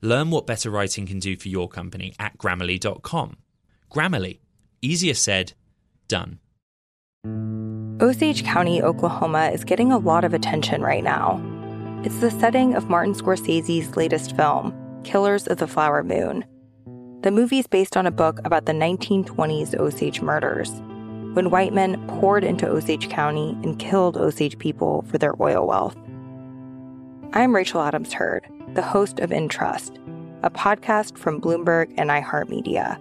Learn what better writing can do for your company at Grammarly.com. Grammarly. Easier said, done. Osage County, Oklahoma is getting a lot of attention right now. It's the setting of Martin Scorsese's latest film, Killers of the Flower Moon. The movie's based on a book about the 1920s Osage murders, when white men poured into Osage County and killed Osage people for their oil wealth. I'm Rachel Adams Heard, the host of InTrust, a podcast from Bloomberg and iHeartMedia.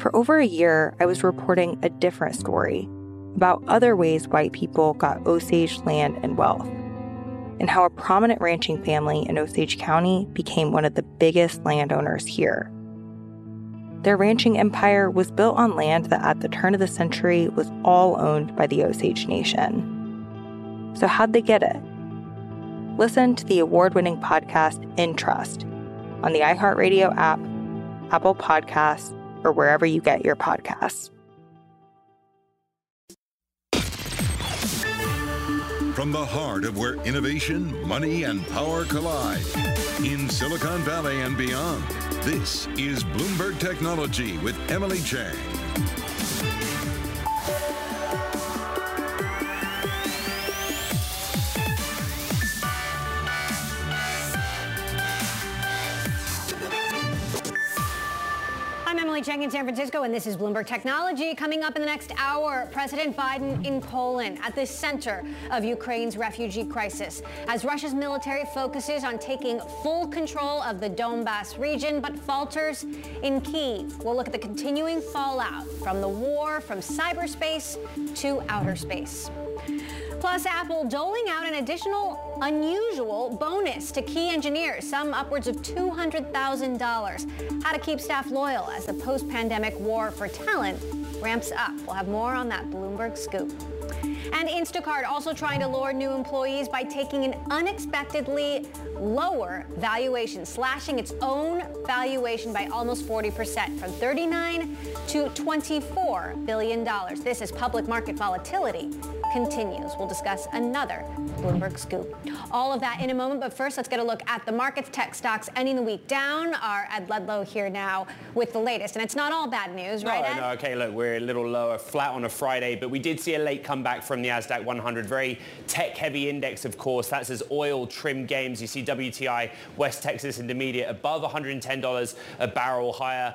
For over a year, I was reporting a different story about other ways white people got Osage land and wealth, and how a prominent ranching family in Osage County became one of the biggest landowners here. Their ranching empire was built on land that at the turn of the century was all owned by the Osage Nation. So how'd they get it? Listen to the award-winning podcast InTrust on the iHeartRadio app, Apple Podcasts, or wherever you get your podcasts. From the heart of where innovation, money, and power collide, in Silicon Valley and beyond, this is Bloomberg Technology with Emily Chang. Chang in San Francisco, and this is Bloomberg Technology. Coming up in the next hour, President Biden in Poland at the center of Ukraine's refugee crisis as Russia's military focuses on taking full control of the Donbass region but falters in Kyiv. We'll look at the continuing fallout from the war, from cyberspace to outer space. Plus, Apple doling out an additional unusual bonus to key engineers, some upwards of $200,000. How to keep staff loyal as the post-pandemic war for talent ramps up. We'll have more on that Bloomberg scoop. And Instacart also trying to lure new employees by taking an unexpectedly lower valuation, slashing its own valuation by almost 40%, from $39 to $24 billion. This is public market volatility continues. We'll discuss another Bloomberg scoop. All of that in a moment, but first let's get a look at the markets. Tech stocks ending the week down. Our Ed Ludlow here now with the latest. And it's not all bad news, right, Ed? No, okay, look, we're a little lower, flat on a Friday, but we did see a late comeback from the NASDAQ 100. Very tech-heavy index, of course. That's as oil trim games. You see WTI, West Texas Intermediate above $110 a barrel higher.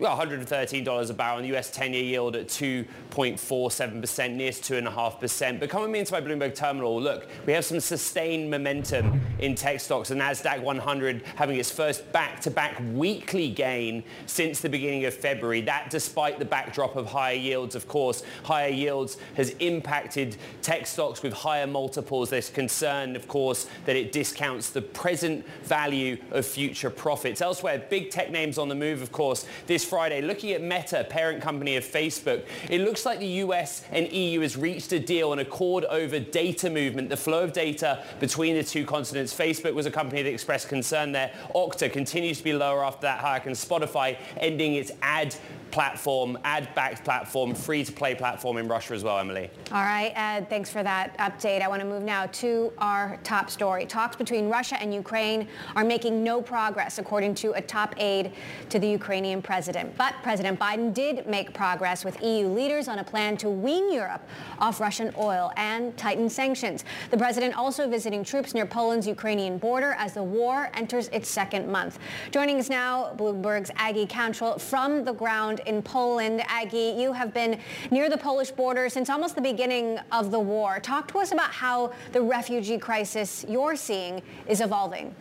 Well, $113 a barrel, and the US 10-year yield at 2.47%, near to 2.5%. But coming into my Bloomberg terminal, look, we have some sustained momentum in tech stocks. The NASDAQ 100 having its first back-to-back weekly gain since the beginning of February. That despite the backdrop of higher yields, of course. Higher yields has impacted tech stocks with higher multiples. There's concern, of course, that it discounts the present value of future profits. Elsewhere, big tech names on the move, of course. This Friday, looking at Meta, parent company of Facebook, it looks like the US and EU has reached a deal, an accord over data movement, the flow of data between the two continents. Facebook was a company that expressed concern there. Okta continues to be lower after that hike, and Spotify ending its ad-backed platform, free-to-play platform in Russia as well, Emily. All right, Ed, thanks for that update. I want to move now to our top story. Talks between Russia and Ukraine are making no progress, according to a top aide to the Ukrainian president. But President Biden did make progress with EU leaders on a plan to wean Europe off Russian oil and tighten sanctions. The president also visiting troops near Poland's Ukrainian border as the war enters its second month. Joining us now, Bloomberg's Aggie Cantrell from the ground in Poland. Aggie, you have been near the Polish border since almost the beginning of the war. Talk to us about how the refugee crisis you're seeing is evolving.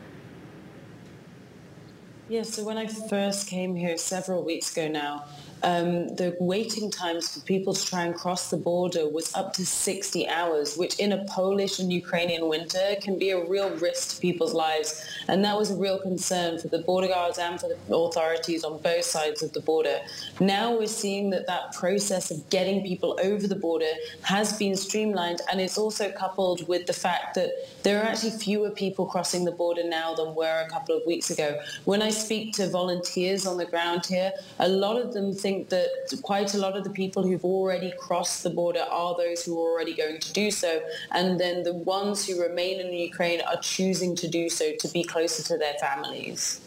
Yes, so when I first came here several weeks ago now, the waiting times for people to try and cross the border was up to 60 hours, which in a Polish and Ukrainian winter can be a real risk to people's lives. And that was a real concern for the border guards and for the authorities on both sides of the border. Now we're seeing that that process of getting people over the border has been streamlined, and it's also coupled with the fact that there are actually fewer people crossing the border now than were a couple of weeks ago. When I speak to volunteers on the ground here, a lot of them think that quite a lot of the people who've already crossed the border are those who are already going to do so, and then the ones who remain in Ukraine are choosing to do so to be closer to their families.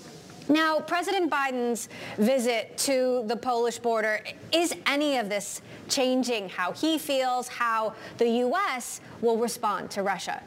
Now, President Biden's visit to the Polish border, is any of this changing how he feels, how the U.S. will respond to Russia?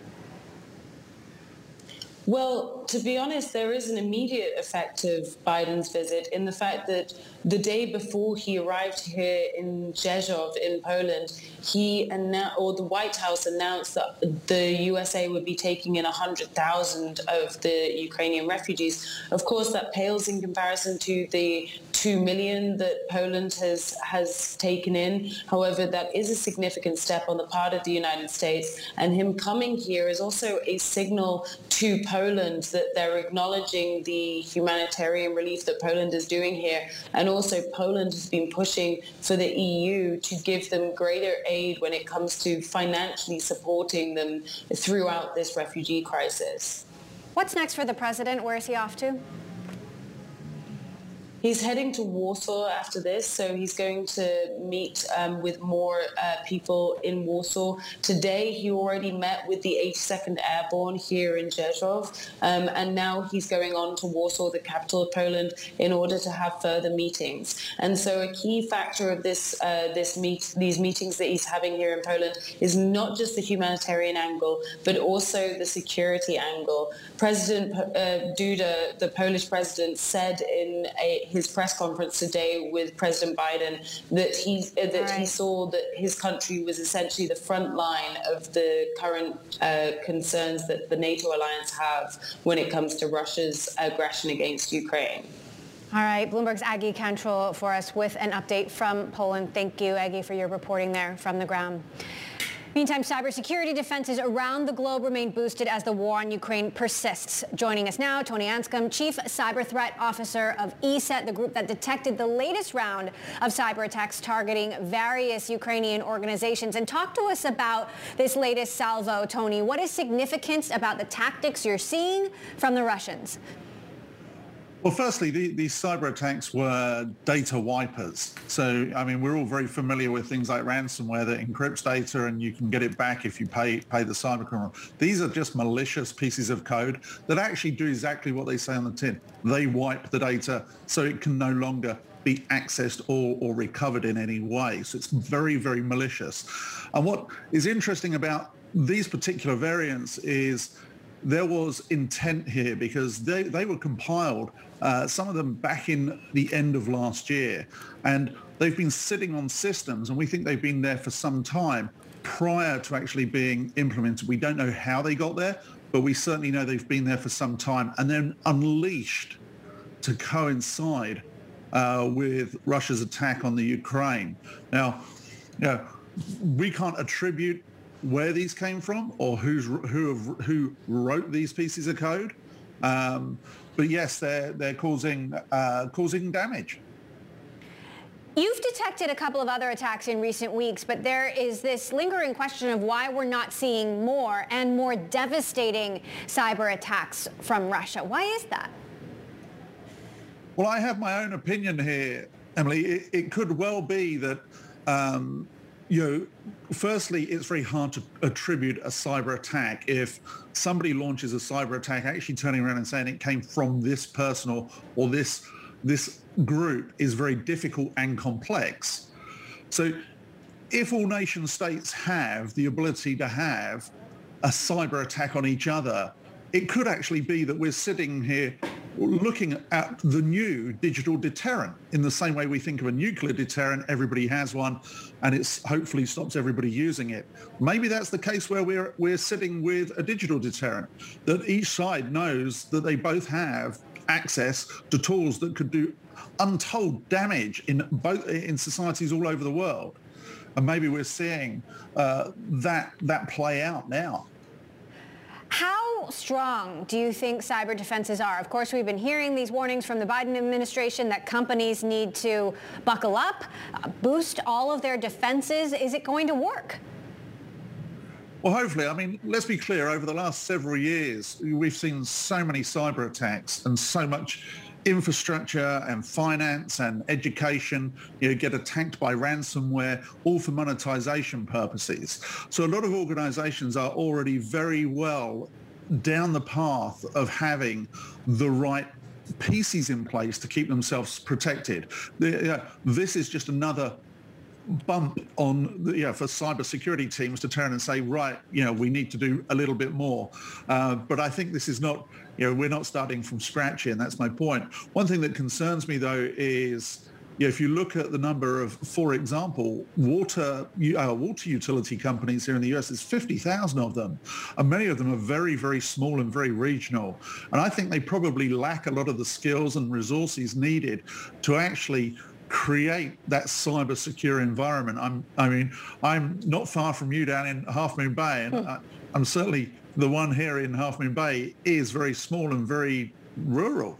Well, to be honest, there is an immediate effect of Biden's visit in the fact that the day before he arrived here in Rzeszów in Poland, the White House announced that the USA would be taking in 100,000 of the Ukrainian refugees. Of course, that pales in comparison to the 2 million that Poland has taken in. However, that is a significant step on the part of the United States, and him coming here is also a signal to Poland that they're acknowledging the humanitarian relief that Poland is doing here. And also Poland has been pushing for the EU to give them greater aid when it comes to financially supporting them throughout this refugee crisis. What's next for the president? Where is he off to? He's heading to Warsaw after this, so he's going to meet with more people in Warsaw. Today, he already met with the 82nd Airborne here in Rzeszów, and now he's going on to Warsaw, the capital of Poland, in order to have further meetings. And so a key factor of these meetings that he's having here in Poland is not just the humanitarian angle, but also the security angle. President Duda, the Polish president, said in his press conference today with President Biden that he saw that his country was essentially the front line of the current concerns that the NATO alliance have when it comes to Russia's aggression against Ukraine. All right, Bloomberg's Aggie Cantrell for us with an update from Poland. Thank you, Aggie, for your reporting there from the ground. Meantime, cybersecurity defenses around the globe remain boosted as the war on Ukraine persists. Joining us now, Tony Anscombe, Chief Cyber Threat Officer of ESET, the group that detected the latest round of cyber attacks targeting various Ukrainian organizations. And talk to us about this latest salvo, Tony. What is significant about the tactics you're seeing from the Russians? Well, firstly, these cyber attacks were data wipers. So, I mean, we're all very familiar with things like ransomware that encrypts data and you can get it back if you pay the cyber criminal. These are just malicious pieces of code that actually do exactly what they say on the tin. They wipe the data so it can no longer be accessed or recovered in any way. So it's very, very malicious. And what is interesting about these particular variants is there was intent here because they were compiled, some of them back in the end of last year. And they've been sitting on systems, and we think they've been there for some time prior to actually being implemented. We don't know how they got there, but we certainly know they've been there for some time and then unleashed to coincide with Russia's attack on the Ukraine. Now, you know, we can't attribute where these came from or who wrote these pieces of code, but yes, they're causing damage. You've detected a couple of other attacks in recent weeks, but there is this lingering question of why we're not seeing more and more devastating cyber attacks from Russia. Why is that? Well, I have my own opinion here, Emily. It could well be that firstly, it's very hard to attribute a cyber attack if somebody launches a cyber attack actually turning around and saying it came from this person or this group is very difficult and complex. So if all nation states have the ability to have a cyber attack on each other, it could actually be that we're sitting here looking at the new digital deterrent in the same way we think of a nuclear deterrent. Everybody has one, and it hopefully stops everybody using it. Maybe that's the case where we're sitting with a digital deterrent that each side knows that they both have access to tools that could do untold damage in societies all over the world. And maybe we're seeing that play out now. How strong do you think cyber defenses are? Of course, we've been hearing these warnings from the Biden administration that companies need to buckle up, boost all of their defenses. Is it going to work? Well, hopefully. I mean, let's be clear. Over the last several years, we've seen so many cyber attacks and so much infrastructure and finance and education, get attacked by ransomware, all for monetization purposes. So a lot of organizations are already very well down the path of having the right pieces in place to keep themselves protected. This is just another bump on, for cybersecurity teams to turn and say, right, we need to do a little bit more. But I think this is not, we're not starting from scratch here, and that's my point. One thing that concerns me, though, is if you look at the number of, for example, water utility companies here in the U.S., there's 50,000 of them, and many of them are very, very small and very regional. And I think they probably lack a lot of the skills and resources needed to actually create that cyber secure environment. I'm not far from you down in Half Moon Bay, and I'm certainly the one here in Half Moon Bay is very small and very rural.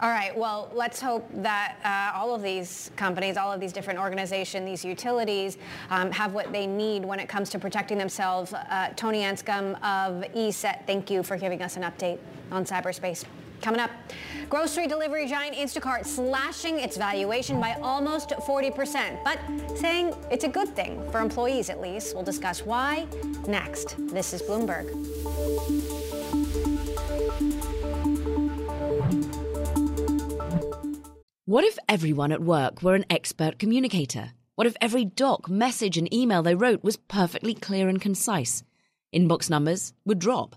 All right, well, let's hope that all of these companies, all of these different organizations, these utilities have what they need when it comes to protecting themselves. Tony Anscombe of ESET, thank you for giving us an update on cyberspace. Coming up, grocery delivery giant Instacart slashing its valuation by almost 40%, but saying it's a good thing for employees at least. We'll discuss why next. This is Bloomberg. What if everyone at work were an expert communicator? What if every doc, message, and email they wrote was perfectly clear and concise? Inbox numbers would drop.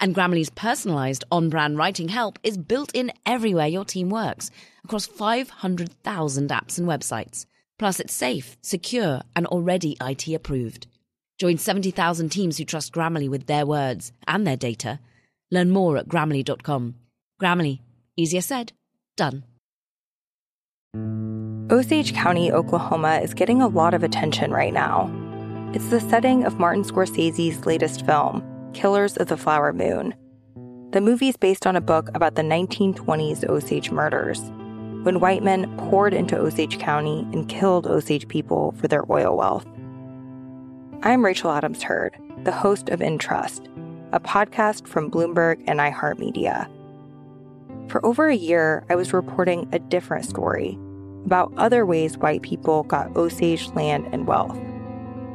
And Grammarly's personalized on-brand writing help is built in everywhere your team works, across 500,000 apps and websites. Plus, it's safe, secure, and already IT approved. Join 70,000 teams who trust Grammarly with their words and their data. Learn more at Grammarly.com. Grammarly. Easier said, done. Osage County, Oklahoma is getting a lot of attention right now. It's the setting of Martin Scorsese's latest film, Killers of the Flower Moon. The movie's based on a book about the 1920s Osage murders, when white men poured into Osage County and killed Osage people for their oil wealth. I'm Rachel Adams Heard, the host of InTrust, a podcast from Bloomberg and iHeartMedia. For over a year, I was reporting a different story about other ways white people got Osage land and wealth,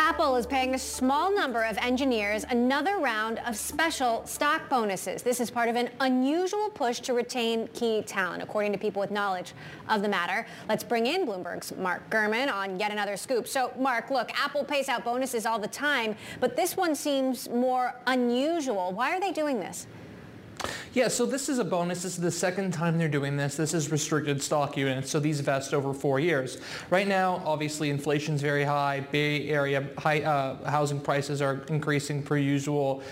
Apple is paying a small number of engineers another round of special stock bonuses. This is part of an unusual push to retain key talent, according to people with knowledge of the matter. Let's bring in Bloomberg's Mark Gurman on yet another scoop. So, Mark, look, Apple pays out bonuses all the time, but this one seems more unusual. Why are they doing this? Yeah, so this is a bonus. This is the second time they're doing this. This is restricted stock units, so these vest over 4 years. Right now, obviously, inflation's very high. Bay Area housing prices are increasing per usual.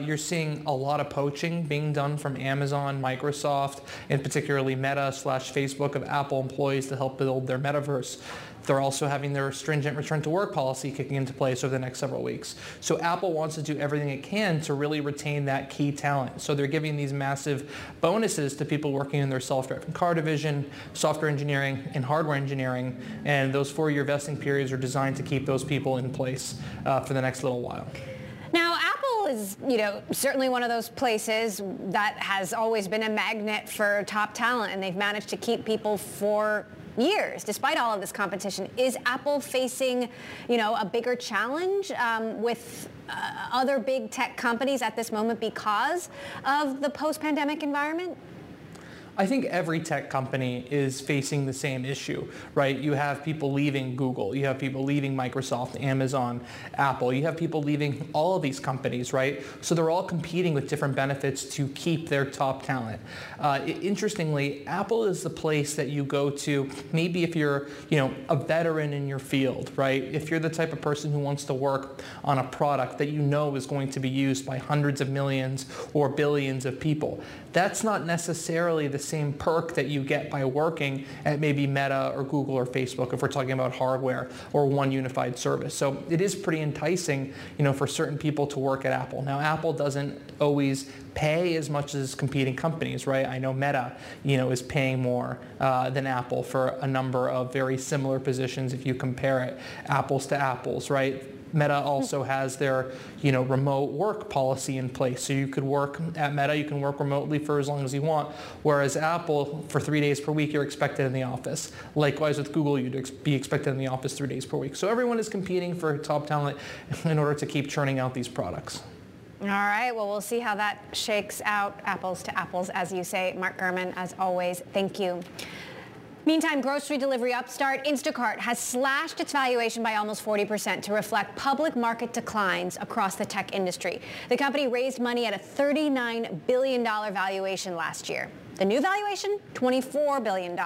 You're seeing a lot of poaching being done from Amazon, Microsoft, and particularly Meta / Facebook of Apple employees to help build their metaverse. They're also having their stringent return to work policy kicking into place over the next several weeks. So Apple wants to do everything it can to really retain that key talent. So they're giving these massive bonuses to people working in their self-driving car division, software engineering, and hardware engineering. And those four-year vesting periods are designed to keep those people in place for the next little while. Now, Apple is, certainly one of those places that has always been a magnet for top talent, and they've managed to keep people for years, despite all of this competition. Is Apple facing, a bigger challenge with other big tech companies at this moment because of the post-pandemic environment? I think every tech company is facing the same issue, right? You have people leaving Google. You have people leaving Microsoft, Amazon, Apple. You have people leaving all of these companies, right? So they're all competing with different benefits to keep their top talent. Interestingly, Apple is the place that you go to maybe if you're, a veteran in your field, right? If you're the type of person who wants to work on a product that is going to be used by hundreds of millions or billions of people. That's not necessarily the same perk that you get by working at maybe Meta or Google or Facebook if we're talking about hardware or one unified service. So it is pretty enticing, for certain people to work at Apple. Now, Apple doesn't always pay as much as competing companies, right? I know Meta, is paying more than Apple for a number of very similar positions if you compare it apples to apples, right? Meta also has their, remote work policy in place. So you could work at Meta, you can work remotely for as long as you want, whereas Apple, for 3 days per week, you're expected in the office. Likewise with Google, you'd be expected in the office 3 days per week. So everyone is competing for top talent in order to keep churning out these products. All right. Well, we'll see how that shakes out, apples to apples, as you say. Mark Gurman, as always, thank you. Meantime, grocery delivery upstart Instacart has slashed its valuation by almost 40% to reflect public market declines across the tech industry. The company raised money at a $39 billion valuation last year. The new valuation, $24 billion.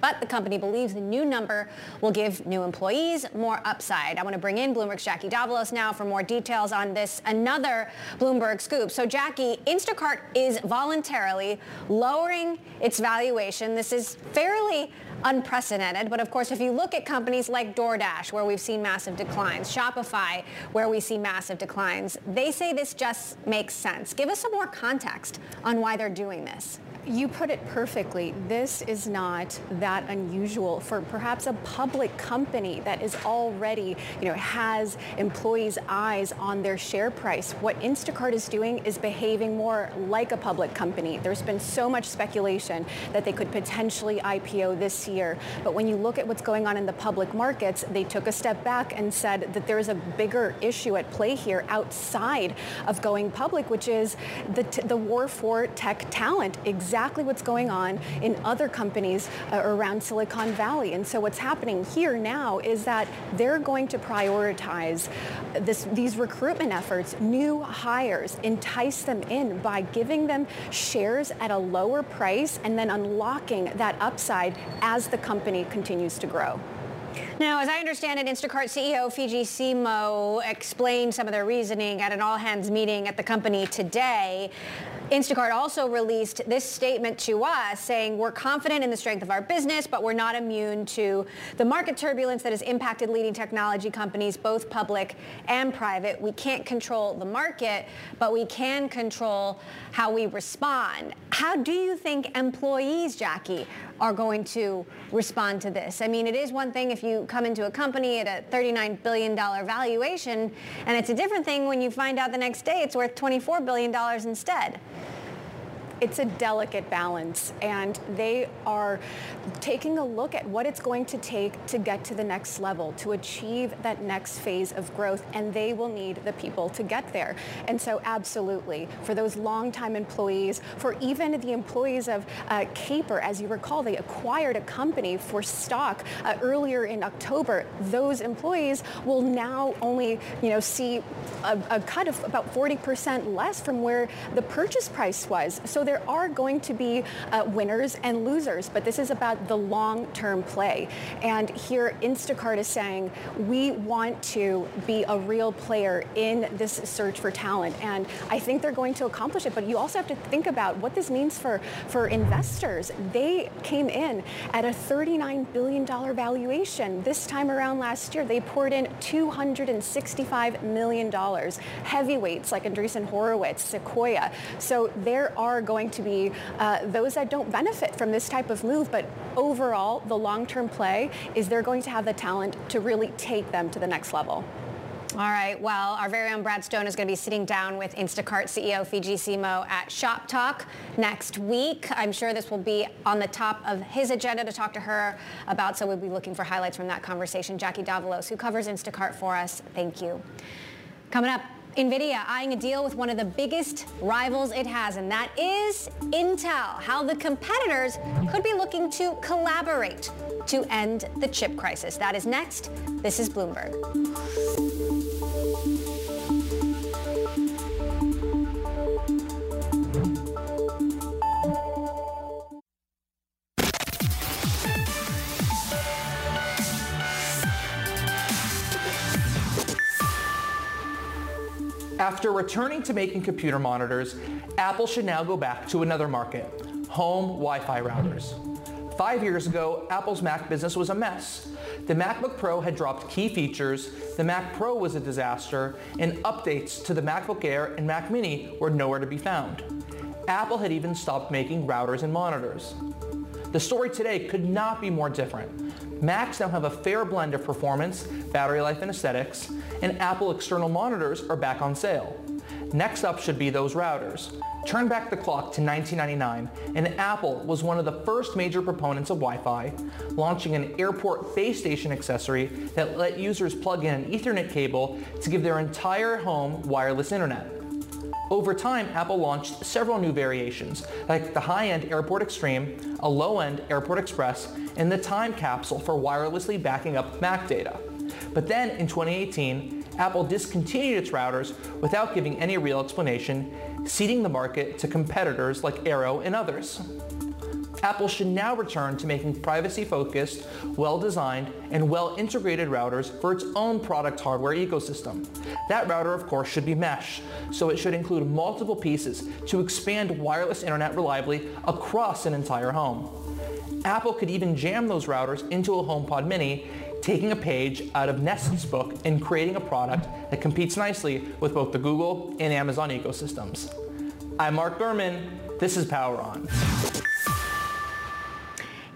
But the company believes the new number will give new employees more upside. I want to bring in Bloomberg's Jackie Davalos now for more details on this, another Bloomberg scoop. So Jackie, Instacart is voluntarily lowering its valuation. This is fairly unprecedented, but of course, if you look at companies like DoorDash, where we've seen massive declines, Shopify, where we see massive declines, they say this just makes sense. Give us some more context on why they're doing this. You put it perfectly. This is not that unusual for perhaps a public company that is already, has employees' eyes on their share price. What Instacart is doing is behaving more like a public company. There's been so much speculation that they could potentially IPO this year. But when you look at what's going on in the public markets, they took a step back and said that there is a bigger issue at play here outside of going public, which is the war for tech talent. Exactly what's going on in other companies around Silicon Valley. And so what's happening here now is that they're going to prioritize these recruitment efforts, new hires, entice them in by giving them shares at a lower price and then unlocking that upside as the company continues to grow. Now, as I understand it, Instacart CEO Fujisimo explained some of their reasoning at an all-hands meeting at the company today. Instacart also released this statement to us saying, we're confident in the strength of our business, but we're not immune to the market turbulence that has impacted leading technology companies, both public and private. We can't control the market, but we can control how we respond. How do you think employees, Jackie, are going to respond to this? I mean, it is one thing if you come into a company at a $39 billion valuation, and it's a different thing when you find out the next day it's worth $24 billion instead. It's a delicate balance, and they are taking a look at what it's going to take to get to the next level, to achieve that next phase of growth, and they will need the people to get there. And so absolutely, for those longtime employees, for even the employees of Caper, as you recall, they acquired a company for stock earlier in October. Those employees will now only see a cut of about 40% less from where the purchase price was. So So there are going to be winners and losers, but this is about the long-term play. And here Instacart is saying, we want to be a real player in this search for talent. And I think they're going to accomplish it, but you also have to think about what this means for investors. They came in at a $39 billion valuation. This time around last year, they poured in $265 million. Heavyweights like Andreessen Horowitz, Sequoia. So there are going to be those that don't benefit from this type of move, but overall, the long-term play is they're going to have the talent to really take them to the next level. All right. Well, our very own Brad Stone is going to be sitting down with Instacart CEO Fidji Simo at Shop Talk next week. I'm sure this will be on the top of his agenda to talk to her about, so we'll be looking for highlights from that conversation. Jackie Davalos, who covers Instacart for us, thank you. Coming up, NVIDIA eyeing a deal with one of the biggest rivals it has, and that is Intel. How the competitors could be looking to collaborate to end the chip crisis. That is next. This is Bloomberg. After returning to making computer monitors, Apple should now go back to another market, home Wi-Fi routers. 5 years ago, Apple's Mac business was a mess. The MacBook Pro had dropped key features, the Mac Pro was a disaster, and updates to the MacBook Air and Mac Mini were nowhere to be found. Apple had even stopped making routers and monitors. The story today could not be more different. Macs now have a fair blend of performance, battery life, and aesthetics, and Apple external monitors are back on sale. Next up should be those routers. Turn back the clock to 1999, and Apple was one of the first major proponents of Wi-Fi, launching an airport base station accessory that let users plug in an Ethernet cable to give their entire home wireless internet. Over time, Apple launched several new variations, like the high-end Airport Extreme, a low-end Airport Express, and the Time Capsule for wirelessly backing up Mac data. But then, in 2018, Apple discontinued its routers without giving any real explanation, ceding the market to competitors like Arrow and others. Apple should now return to making privacy-focused, well-designed, and well-integrated routers for its own product hardware ecosystem. That router, of course, should be mesh, so it should include multiple pieces to expand wireless internet reliably across an entire home. Apple could even jam those routers into a HomePod Mini, taking a page out of Nest's book and creating a product that competes nicely with both the Google and Amazon ecosystems. I'm Mark Gurman. This is Power On.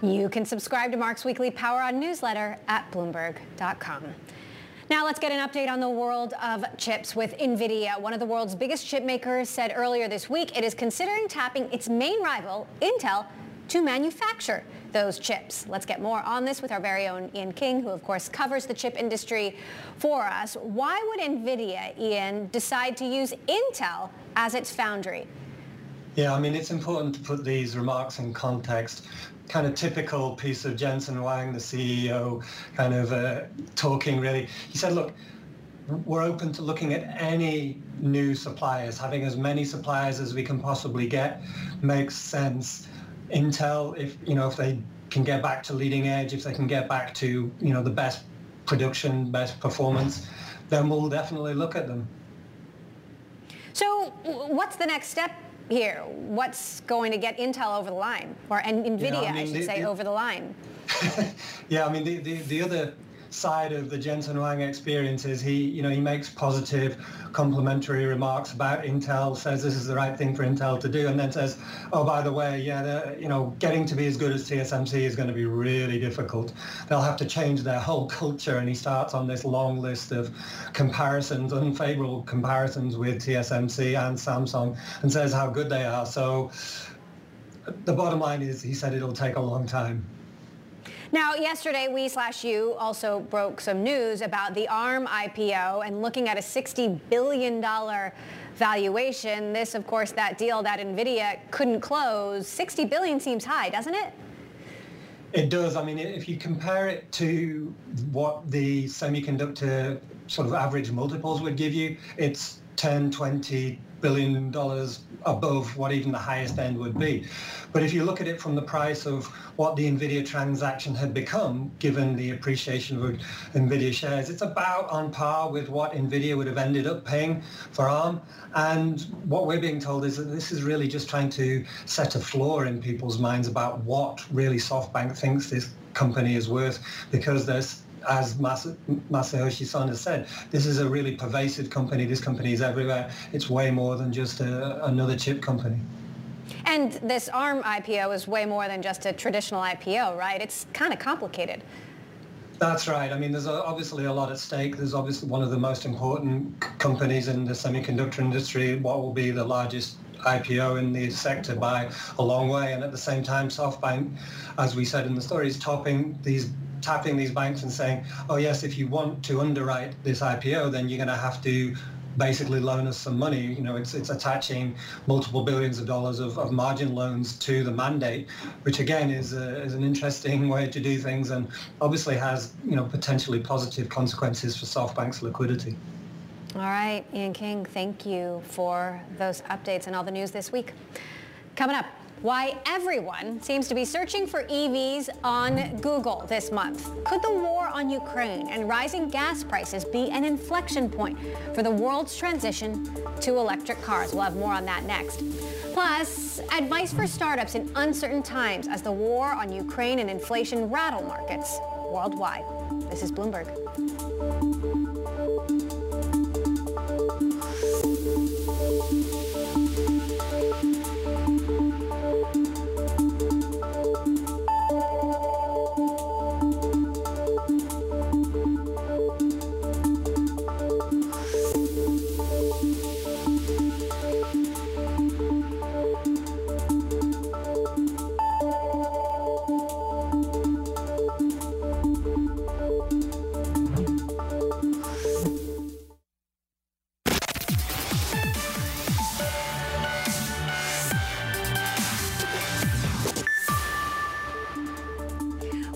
You can subscribe to Mark's weekly Power On newsletter at Bloomberg.com. Now let's get an update on the world of chips with NVIDIA. One of the world's biggest chip makers said earlier this week it is considering tapping its main rival, Intel, to manufacture those chips. Let's get more on this with our very own Ian King, who of course covers the chip industry for us. Why would NVIDIA, Ian, decide to use Intel as its foundry? Yeah, I mean, it's important to put these remarks in context. Kind of typical piece of Jensen Huang, the CEO, kind of talking really. He said, look, we're open to looking at any new suppliers. Having as many suppliers as we can possibly get makes sense. Intel, if they can get back to leading edge, if they can get back to, the best production, best performance, then we'll definitely look at them. So what's the next step here? What's going to get Intel over the line, or NVIDIA, over the line? Yeah, I mean, the other side of the Jensen Huang experience is he makes positive, complimentary remarks about Intel, says this is the right thing for Intel to do, and then says, oh, by the way, getting to be as good as TSMC is going to be really difficult. They'll have to change their whole culture, and he starts on this long list of comparisons, unfavorable comparisons with TSMC and Samsung, and says how good they are. So the bottom line is, he said it'll take a long time. Now, yesterday, we/you also broke some news about the ARM IPO and looking at a $60 billion valuation. This, of course, that deal that NVIDIA couldn't close. $60 billion seems high, doesn't it? It does. I mean, if you compare it to what the semiconductor sort of average multiples would give you, it's 10, 20, billion dollars above what even the highest end would be. But if you look at it from the price of what the NVIDIA transaction had become, given the appreciation of NVIDIA shares, it's about on par with what NVIDIA would have ended up paying for ARM. And what we're being told is that this is really just trying to set a floor in people's minds about what really SoftBank thinks this company is worth, because there's, as Masayoshi Son has said, this is a really pervasive company. This company is everywhere. It's way more than just another chip company. And this ARM IPO is way more than just a traditional IPO, right? It's kind of complicated. That's right. I mean, there's obviously a lot at stake. There's obviously one of the most important companies in the semiconductor industry, what will be the largest IPO in the sector by a long way. And at the same time, SoftBank, as we said in the story, is tapping these banks and saying, oh, yes, if you want to underwrite this IPO, then you're going to have to basically loan us some money. You know, it's attaching multiple billions of dollars of margin loans to the mandate, which again is an interesting way to do things, and obviously has, you know, potentially positive consequences for SoftBank's liquidity. All right, Ian King, thank you for those updates and all the news this week. Coming up, why everyone seems to be searching for EVs on Google this month. Could the war on Ukraine and rising gas prices be an inflection point for the world's transition to electric cars? We'll have more on that next. Plus, advice for startups in uncertain times as the war on Ukraine and inflation rattle markets worldwide. This is Bloomberg.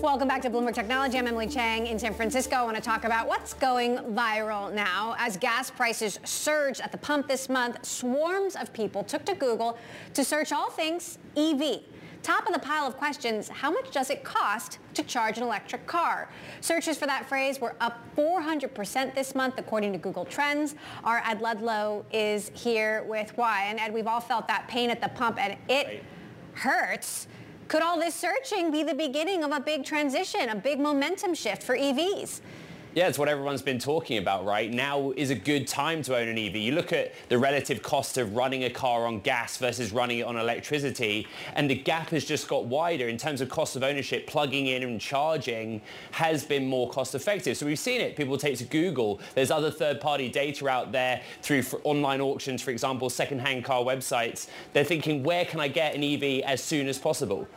Welcome back to Bloomberg Technology. I'm Emily Chang in San Francisco. I want to talk about what's going viral now. As gas prices surged at the pump this month, swarms of people took to Google to search all things EV. Top of the pile of questions, how much does it cost to charge an electric car? Searches for that phrase were up 400% this month, according to Google Trends. Our Ed Ludlow is here with why. And Ed, we've all felt that pain at the pump, and it hurts. Could all this searching be the beginning of a big transition, a big momentum shift for EVs? Yeah, it's what everyone's been talking about, right? Now is a good time to own an EV. You look at the relative cost of running a car on gas versus running it on electricity, and the gap has just got wider in terms of cost of ownership. Plugging in and charging has been more cost effective. So we've seen it. People take to Google. There's other third-party data out there through online auctions, for example, second-hand car websites. They're thinking, where can I get an EV as soon as possible?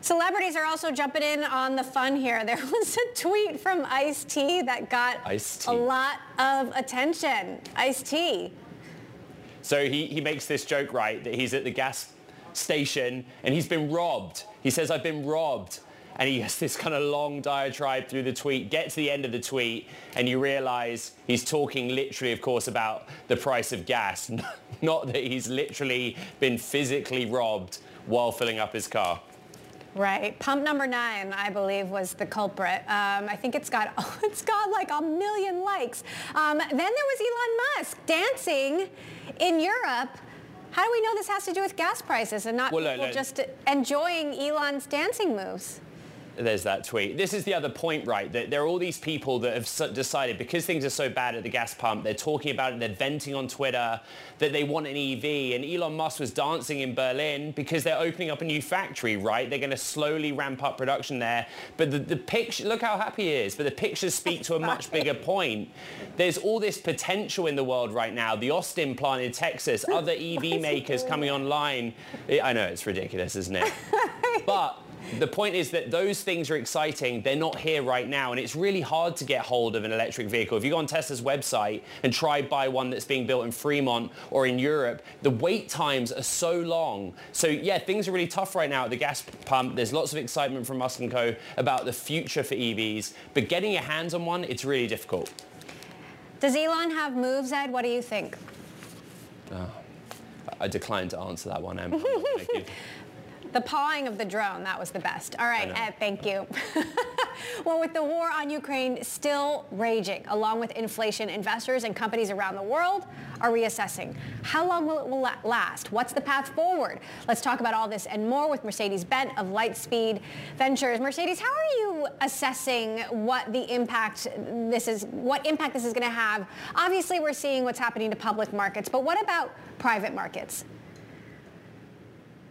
Celebrities are also jumping in on the fun here. There was a tweet from Ice-T that got a lot of attention. Ice-T. So he makes this joke, right, that he's at the gas station and he's been robbed. He says, I've been robbed. And he has this kind of long diatribe through the tweet. Get to the end of the tweet and you realize he's talking literally, of course, about the price of gas. Not that he's literally been physically robbed while filling up his car. Right. Pump number 9, I believe, was the culprit. I think it's got like 1 million likes. Then there was Elon Musk dancing in Europe. How do we know this has to do with gas prices and not people just enjoying Elon's dancing moves? There's that tweet. This is the other point, right, that there are all these people that have decided, because things are so bad at the gas pump, they're talking about it, they're venting on Twitter, that they want an EV. And Elon Musk was dancing in Berlin because they're opening up a new factory, right? They're going to slowly ramp up production there. But the picture, look how happy he is, but the pictures speak to a much bigger point. There's all this potential in the world right now. The Austin plant in Texas, other EV makers coming online. I know, it's ridiculous, isn't it? But the point is that those things are exciting. They're not here right now, and it's really hard to get hold of an electric vehicle. If you go on Tesla's website and try buy one that's being built in Fremont or in Europe, the wait times are so long. So, yeah, things are really tough right now at the gas pump. There's lots of excitement from Musk & Co. about the future for EVs, but getting your hands on one, it's really difficult. Does Elon have moves, Ed? What do you think? I decline to answer that one, Em. The pawing of the drone, that was the best. All right, Ed, thank you. Well, with the war on Ukraine still raging, along with inflation, investors and companies around the world are reassessing. How long will it last? What's the path forward? Let's talk about all this and more with Mercedes Bent of Lightspeed Ventures. Mercedes, how are you assessing what impact this is going to have? Obviously, we're seeing what's happening to public markets, but what about private markets?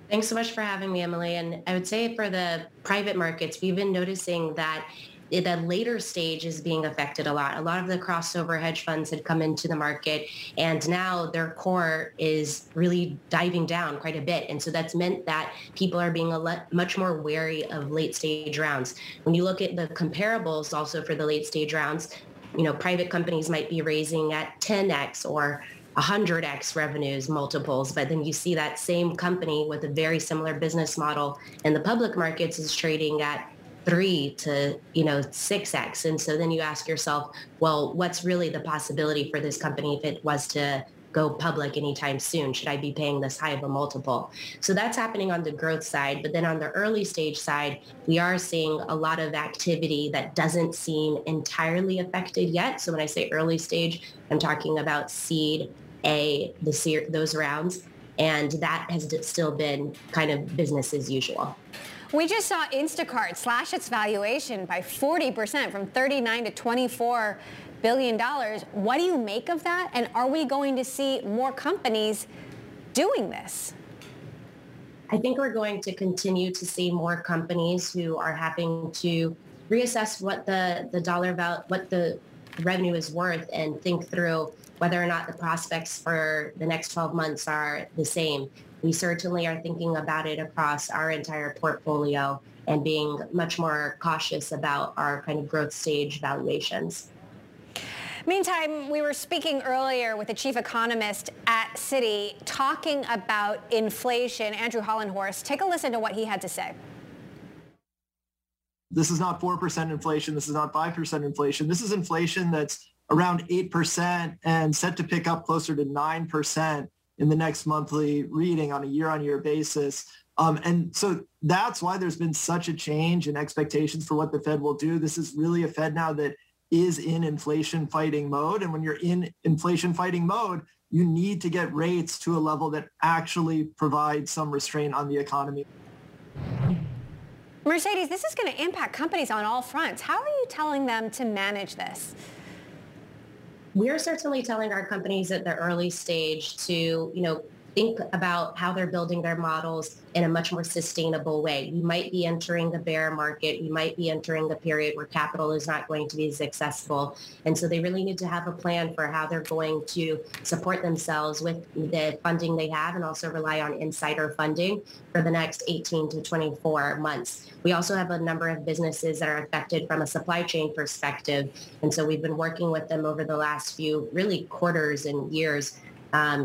Thanks so much for having me, Emily. And I would say for the private markets, we've been noticing that the later stage is being affected a lot. A lot of the crossover hedge funds had come into the market, and now their core is really diving down quite a bit. And so that's meant that people are being much more wary of late stage rounds. When you look at the comparables also for the late stage rounds, you know, private companies might be raising at 10x or 100x revenues multiples, but then you see that same company with a very similar business model in the public markets is trading at 3 to 6x. And so then you ask yourself, well, what's really the possibility for this company if it was to go public anytime soon? Should I be paying this high of a multiple? So that's happening on the growth side. But then on the early stage side, we are seeing a lot of activity that doesn't seem entirely affected yet. So when I say early stage, I'm talking about seed A, those rounds, and that has still been kind of business as usual. We just saw Instacart slash its valuation by 40% from $39 to $24 billion. What do you make of that? And are we going to see more companies doing this? I think we're going to continue to see more companies who are having to reassess what the dollar value, what the revenue is worth, and think through whether or not the prospects for the next 12 months are the same. We certainly are thinking about it across our entire portfolio and being much more cautious about our kind of growth stage valuations. Meantime, we were speaking earlier with the chief economist at Citi talking about inflation, Andrew Hollenhorst. Take a listen to what he had to say. This is not 4% inflation. This is not 5% inflation. This is inflation that's around 8% and set to pick up closer to 9% in the next monthly reading on a year-on-year basis. And so that's why there's been such a change in expectations for what the Fed will do. This is really a Fed now that is in inflation fighting mode. And when you're in inflation fighting mode, you need to get rates to a level that actually provides some restraint on the economy. Mercedes, this is going to impact companies on all fronts. How are you telling them to manage this? We're certainly telling our companies at the early stage to, think about how they're building their models in a much more sustainable way. We might be entering a bear market. We might be entering a period where capital is not going to be successful. And so they really need to have a plan for how they're going to support themselves with the funding they have and also rely on insider funding for the next 18 to 24 months. We also have a number of businesses that are affected from a supply chain perspective. And so we've been working with them over the last few really quarters and years.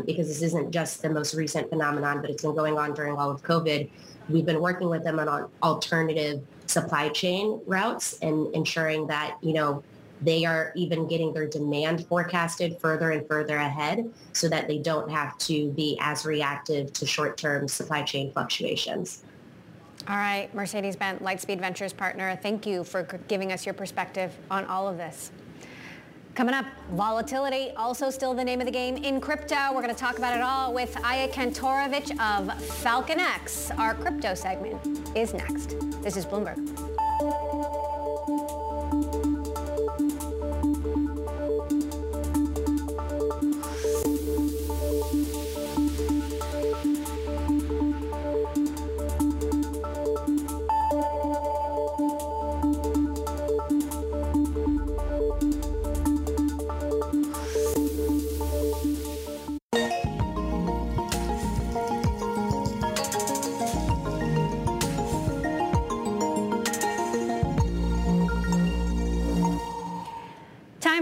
Because this isn't just the most recent phenomenon, but it's been going on during all of COVID. We've been working with them on alternative supply chain routes and ensuring that, they are even getting their demand forecasted further and further ahead so that they don't have to be as reactive to short-term supply chain fluctuations. All right, Mercedes Bent, Lightspeed Ventures partner, thank you for giving us your perspective on all of this. Coming up, volatility, also still the name of the game in crypto. We're going to talk about it all with Aya Kantorovich of Falcon X. Our crypto segment is next. This is Bloomberg.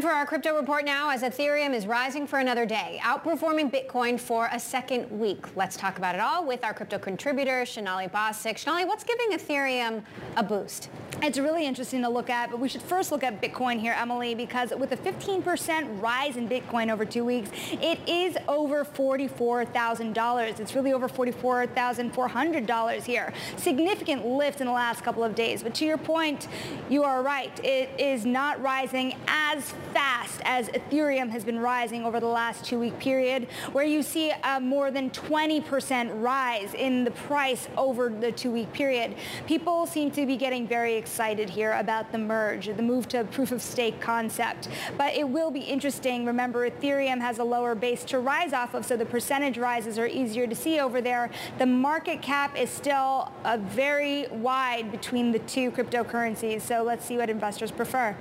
Time for our crypto report now, as Ethereum is rising for another day, outperforming Bitcoin for a second week. Let's talk about it all with our crypto contributor, Shanali Bostic. Shanali, what's giving Ethereum a boost? It's really interesting to look at, but we should first look at Bitcoin here, Emily, because with a 15% rise in Bitcoin over 2 weeks, it is over $44,000. It's really over $44,400 here. Significant lift in the last couple of days. But to your point, you are right. It is not rising as fast as Ethereum has been rising over the last two-week period, where you see a more than 20% rise in the price over the two-week period. People seem to be getting very excited here about the merge, the move to proof-of-stake concept. But it will be interesting. Remember, Ethereum has a lower base to rise off of, so the percentage rises are easier to see over there. The market cap is still very wide between the two cryptocurrencies, so let's see what investors prefer.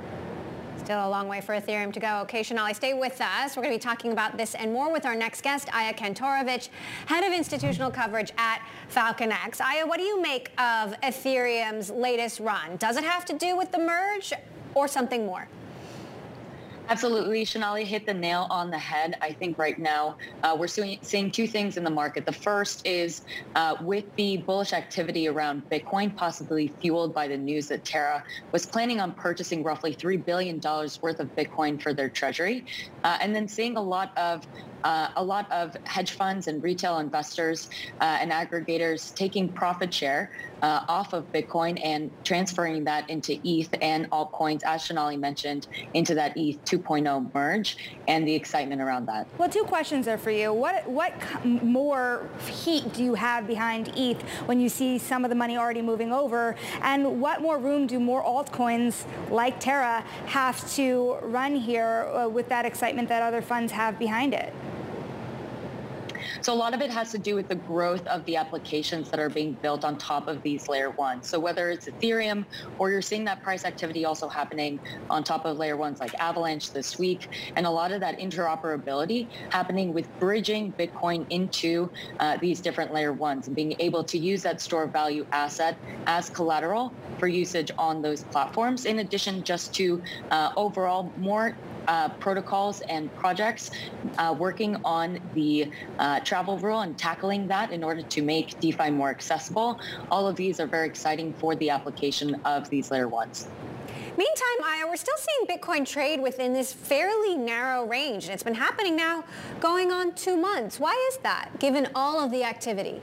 Still a long way for Ethereum to go. Okay, Shanali, stay with us. We're going to be talking about this and more with our next guest, Aya Kantorovich, head of institutional coverage at FalconX. Aya, what do you make of Ethereum's latest run? Does it have to do with the merge or something more? Absolutely, Shanali hit the nail on the head. I think right now we're seeing two things in the market. The first is with the bullish activity around Bitcoin, possibly fueled by the news that Terra was planning on purchasing roughly $3 billion worth of Bitcoin for their treasury, and then seeing a lot of hedge funds and retail investors and aggregators taking profit share off of Bitcoin and transferring that into ETH and altcoins, as Shanali mentioned, into that ETH 2.0 merge and the excitement around that. Well, two questions there for you. What more heat do you have behind ETH when you see some of the money already moving over? And what more room do more altcoins like Terra have to run here with that excitement that other funds have behind it? So a lot of it has to do with the growth of the applications that are being built on top of these layer ones. So whether it's Ethereum or you're seeing that price activity also happening on top of layer ones like Avalanche this week, and a lot of that interoperability happening with bridging Bitcoin into these different layer ones and being able to use that store of value asset as collateral for usage on those platforms, in addition just to overall more protocols and projects working on the travel rule and tackling that in order to make DeFi more accessible. All of these are very exciting for the application of these layer ones. Meantime, Aya, we're still seeing Bitcoin trade within this fairly narrow range. It's been happening now going on 2 months. Why is that, given all of the activity?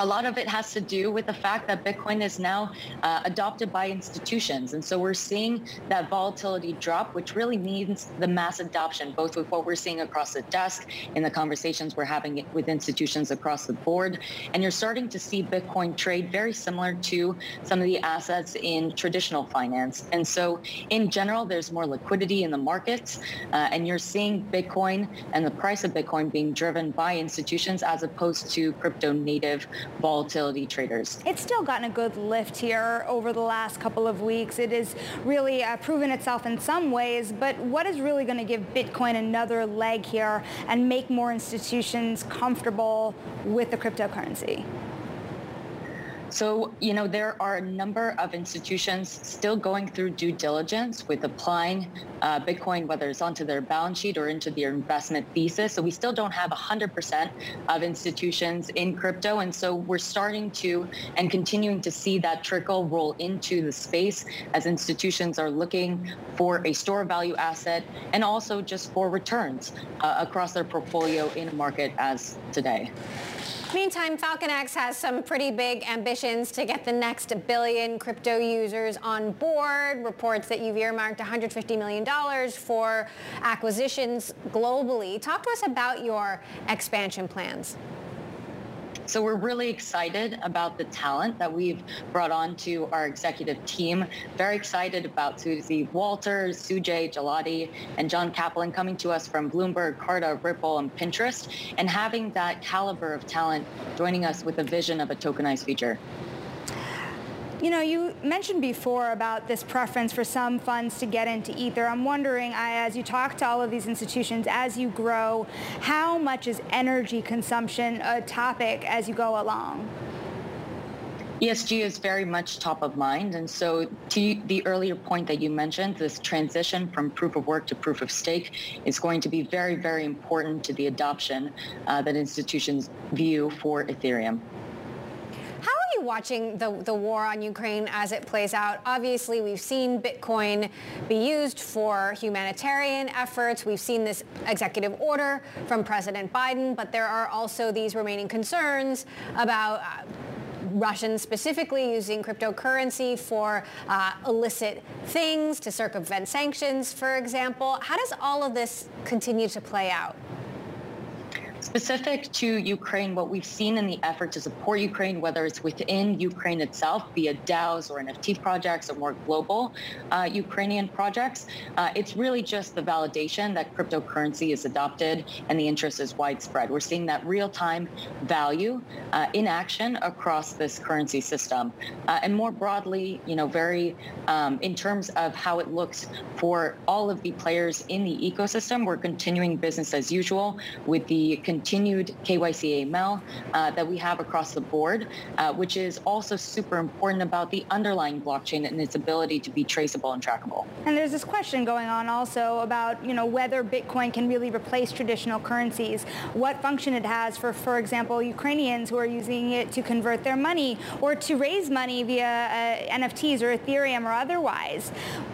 A lot of it has to do with the fact that Bitcoin is now adopted by institutions. And so we're seeing that volatility drop, which really means the mass adoption, both with what we're seeing across the desk in the conversations we're having with institutions across the board. And you're starting to see Bitcoin trade very similar to some of the assets in traditional finance. And so in general, there's more liquidity in the markets, and you're seeing Bitcoin and the price of Bitcoin being driven by institutions as opposed to crypto native volatility traders. It's still gotten a good lift here over the last couple of weeks. It has really proven itself in some ways, but what is really going to give Bitcoin another leg here and make more institutions comfortable with the cryptocurrency? So, you know, there are a number of institutions still going through due diligence with applying Bitcoin, whether it's onto their balance sheet or into their investment thesis. So we still don't have 100% of institutions in crypto. And so we're starting to and continuing to see that trickle roll into the space as institutions are looking for a store of value asset and also just for returns across their portfolio in a market as today. Meantime, FalconX has some pretty big ambitions to get the next billion crypto users on board. Reports that you've earmarked $150 million for acquisitions globally. Talk to us about your expansion plans. So we're really excited about the talent that we've brought on to our executive team. Very excited about Susie Walters, Sujay Jalati, and John Kaplan coming to us from Bloomberg, Carta, Ripple, and Pinterest, and having that caliber of talent joining us with a vision of a tokenized future. You know, you mentioned before about this preference for some funds to get into Ether. I'm wondering, as you talk to all of these institutions, as you grow, how much is energy consumption a topic as you go along? ESG is very much top of mind. And so to the earlier point that you mentioned, this transition from proof of work to proof of stake is going to be very, very important to the adoption that institutions view for Ethereum. Watching the war on Ukraine as it plays out. Obviously, we've seen Bitcoin be used for humanitarian efforts. We've seen this executive order from President Biden, but there are also these remaining concerns about Russians specifically using cryptocurrency for illicit things, to circumvent sanctions, for example. How does all of this continue to play out? Specific to Ukraine, what we've seen in the effort to support Ukraine, whether it's within Ukraine itself, via DAOs or NFT projects or more global Ukrainian projects, it's really just the validation that cryptocurrency is adopted and the interest is widespread. We're seeing that real-time value in action across this currency system. And more broadly, in terms of how it looks for all of the players in the ecosystem, we're continuing business as usual with the continued KYC AML that we have across the board, which is also super important about the underlying blockchain and its ability to be traceable and trackable. And there's this question going on also about, whether Bitcoin can really replace traditional currencies, what function it has for example, Ukrainians who are using it to convert their money or to raise money via NFTs or Ethereum or otherwise.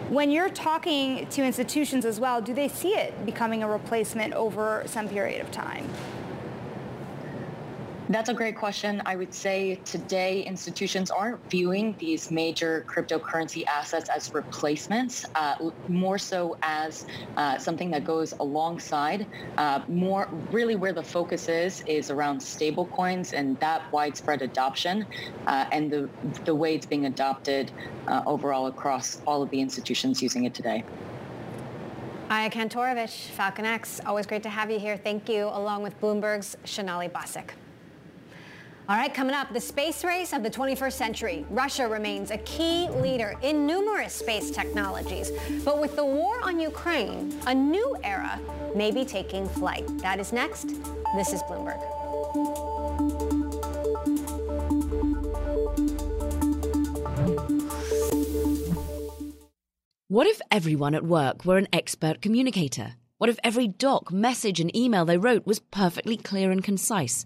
When you're talking to institutions as well, do they see it becoming a replacement over some period of time? That's a great question. I would say today institutions aren't viewing these major cryptocurrency assets as replacements, more so as something that goes alongside. More really where the focus is around stablecoins and that widespread adoption and the way it's being adopted overall across all of the institutions using it today. Aya Kantorovich, Falcon X, always great to have you here. Thank you, along with Bloomberg's Shanali Bosick. All right, coming up, the space race of the 21st century. Russia remains a key leader in numerous space technologies. But with the war on Ukraine, a new era may be taking flight. That is next. This is Bloomberg. What if everyone at work were an expert communicator? What if every doc, message, and email they wrote was perfectly clear and concise?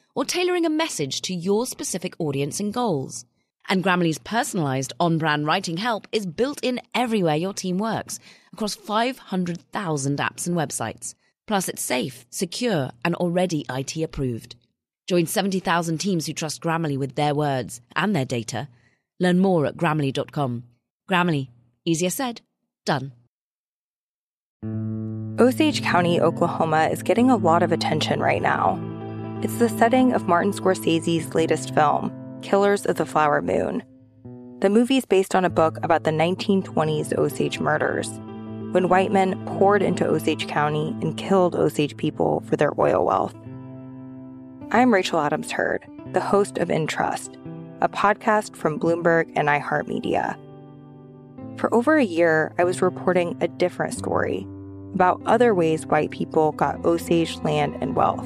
or tailoring a message to your specific audience and goals. And Grammarly's personalized on-brand writing help is built in everywhere your team works, across 500,000 apps and websites. Plus, it's safe, secure, and already IT approved. Join 70,000 teams who trust Grammarly with their words and their data. Learn more at Grammarly.com. Grammarly. Easier said, done. Osage County, Oklahoma is getting a lot of attention right now. It's the setting of Martin Scorsese's latest film, Killers of the Flower Moon. The movie's based on a book about the 1920s Osage murders, when white men poured into Osage County and killed Osage people for their oil wealth. I'm Rachel Adams Heard, the host of InTrust, a podcast from Bloomberg and iHeartMedia. For over a year, I was reporting a different story about other ways white people got Osage land and wealth,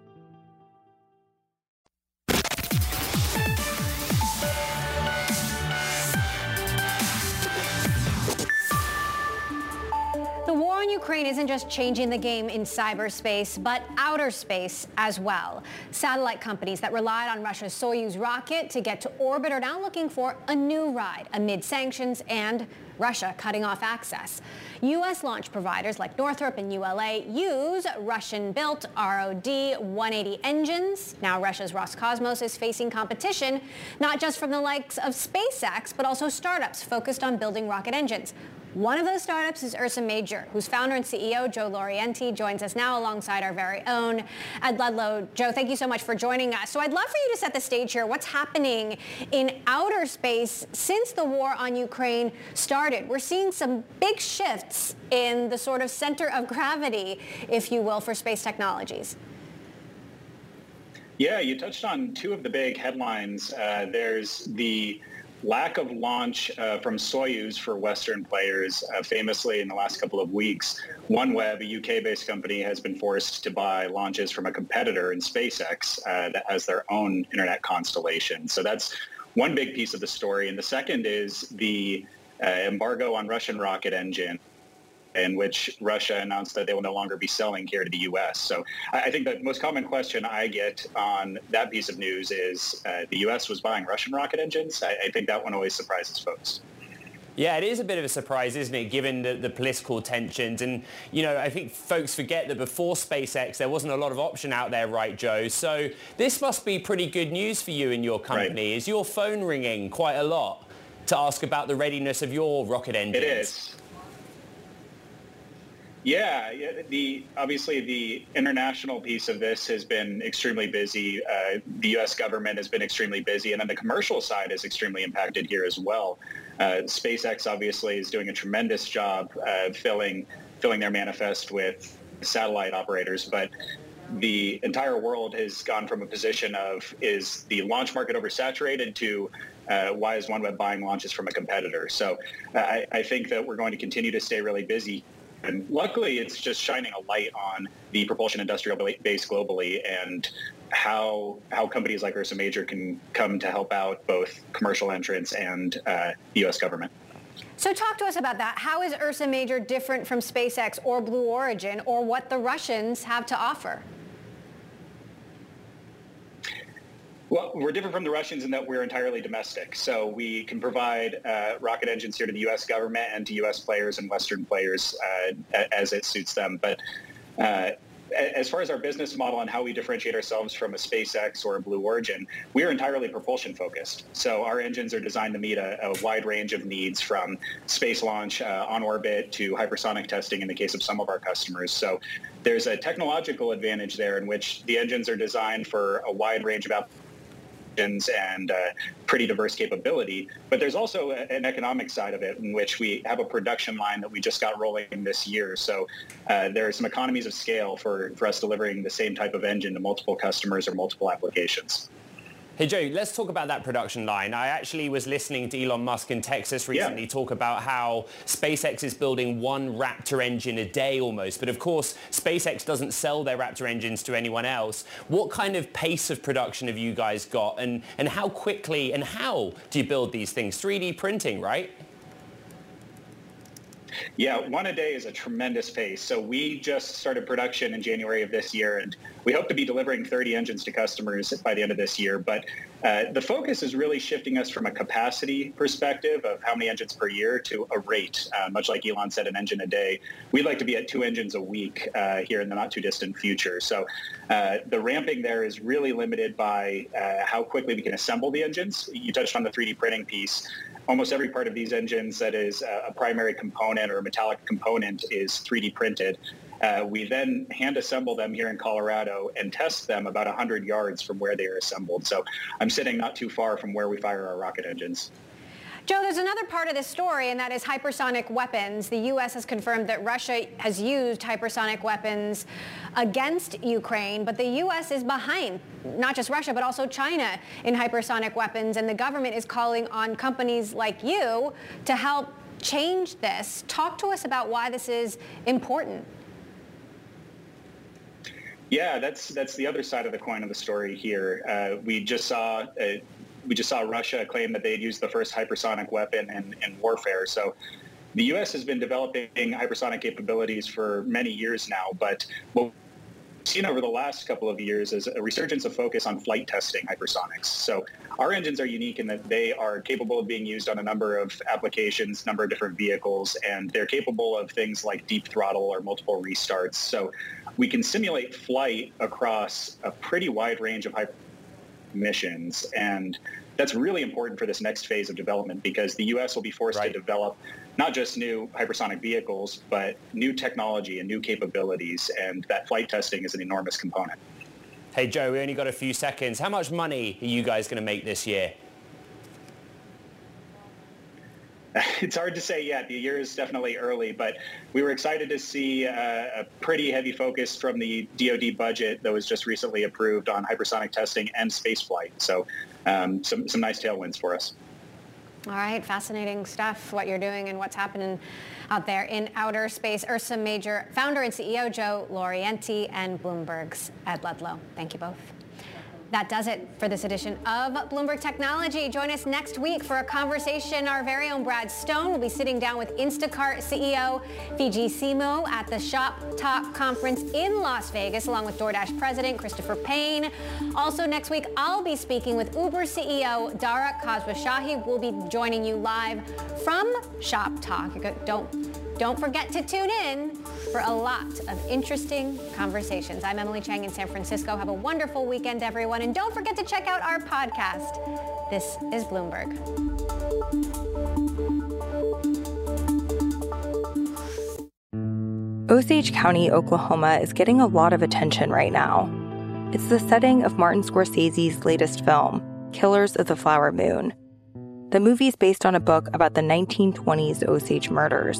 war in Ukraine isn't just changing the game in cyberspace, but outer space as well. Satellite companies that relied on Russia's Soyuz rocket to get to orbit are now looking for a new ride amid sanctions and Russia cutting off access. U.S. launch providers like Northrop and ULA use Russian-built ROD-180 engines. Now Russia's Roscosmos is facing competition, not just from the likes of SpaceX, but also startups focused on building rocket engines. One of those startups is Ursa Major, whose founder and CEO, Joe Laurenti, joins us now alongside our very own Ed Ludlow. Joe, thank you so much for joining us. So I'd love for you to set the stage here. What's happening in outer space since the war on Ukraine started? We're seeing some big shifts in the sort of center of gravity, if you will, for space technologies. Yeah, you touched on two of the big headlines. There's the lack of launch from Soyuz for Western players, famously in the last couple of weeks. OneWeb, a UK-based company, has been forced to buy launches from a competitor in SpaceX that has their own internet constellation. So that's one big piece of the story. And the second is the embargo on Russian rocket engine, in which Russia announced that they will no longer be selling here to the U.S. So I think the most common question I get on that piece of news is the U.S. was buying Russian rocket engines. I think that one always surprises folks. Yeah, it is a bit of a surprise, isn't it, given the political tensions? And, you know, I think folks forget that before SpaceX, there wasn't a lot of option out there, right, Joe? So this must be pretty good news for you and your company. Right. Is your phone ringing quite a lot to ask about the readiness of your rocket engines? It is. Yeah, obviously the international piece of this has been extremely busy. The U.S. government has been extremely busy, and then the commercial side is extremely impacted here as well. SpaceX obviously is doing a tremendous job filling their manifest with satellite operators, but the entire world has gone from a position of, is the launch market oversaturated, to why is OneWeb buying launches from a competitor? So I think that we're going to continue to stay really busy. And luckily, it's just shining a light on the propulsion industrial base globally and how companies like Ursa Major can come to help out both commercial entrants and the U.S. government. So talk to us about that. How is Ursa Major different from SpaceX or Blue Origin or what the Russians have to offer? Well, we're different from the Russians in that we're entirely domestic. So we can provide rocket engines here to the U.S. government and to U.S. players and Western players as it suits them. But as far as our business model and how we differentiate ourselves from a SpaceX or a Blue Origin, we are entirely propulsion focused. So our engines are designed to meet a wide range of needs, from space launch on orbit to hypersonic testing in the case of some of our customers. So there's a technological advantage there in which the engines are designed for a wide range of applications and pretty diverse capability. But there's also an economic side of it in which we have a production line that we just got rolling this year. So there are some economies of scale for us delivering the same type of engine to multiple customers or multiple applications. Hey, Joe, let's talk about that production line. I actually was listening to Elon Musk in Texas recently talk about how SpaceX is building one Raptor engine a day almost. But of course, SpaceX doesn't sell their Raptor engines to anyone else. What kind of pace of production have you guys got? And how quickly and how do you build these things? 3D printing, right? Yeah, one a day is a tremendous pace. So we just started production in January of this year, and we hope to be delivering 30 engines to customers by the end of this year. But the focus is really shifting us from a capacity perspective of how many engines per year to a rate. Much like Elon said, an engine a day. We'd like to be at 2 engines a week here in the not-too-distant future. So the ramping there is really limited by how quickly we can assemble the engines. You touched on the 3D printing piece. Almost every part of these engines that is a primary component or a metallic component is 3D printed. We then hand assemble them here in Colorado and test them about 100 yards from where they are assembled. So I'm sitting not too far from where we fire our rocket engines. Joe, there's another part of this story, and that is hypersonic weapons. The U.S. has confirmed that Russia has used hypersonic weapons against Ukraine, but the U.S. is behind not just Russia, but also China in hypersonic weapons, and the government is calling on companies like you to help change this. Talk to us about why this is important. Yeah, that's the other side of the coin of the story here. We just saw Russia claim that they'd used the first hypersonic weapon in warfare. So The U.S. has been developing hypersonic capabilities for many years now, but what we've seen over the last couple of years is a resurgence of focus on flight testing hypersonics. So our engines are unique in that they are capable of being used on a number of applications, number of different vehicles, and they're capable of things like deep throttle or multiple restarts. So we can simulate flight across a pretty wide range of hypersonic missions, and that's really important for this next phase of development because the U.S. will be forced to develop not just new hypersonic vehicles, but new technology and new capabilities, and that flight testing is an enormous component. Hey, Joe, we only got a few seconds. How much money are you guys going to make this year? It's hard to say yet. The year is definitely early, but we were excited to see a pretty heavy focus from the DoD budget that was just recently approved on hypersonic testing and space flight. So some nice tailwinds for us. All right. Fascinating stuff, what you're doing and what's happening out there in outer space. Ursa Major, founder and CEO Joe Laurienti, and Bloomberg's Ed Ludlow. Thank you both. That does it for this edition of Bloomberg Technology. Join us next week for a conversation. Our very own Brad Stone will be sitting down with Instacart CEO Fidji Simo at the Shop Talk Conference in Las Vegas, along with DoorDash President Christopher Payne. Also next week, I'll be speaking with Uber CEO Dara Khosrowshahi. We'll be joining you live from Shop Talk. Don't forget to tune in for a lot of interesting conversations. I'm Emily Chang in San Francisco. Have a wonderful weekend, everyone. And don't forget to check out our podcast. This is Bloomberg. Osage County, Oklahoma is getting a lot of attention right now. It's the setting of Martin Scorsese's latest film, Killers of the Flower Moon. The movie's based on a book about the 1920s Osage murders,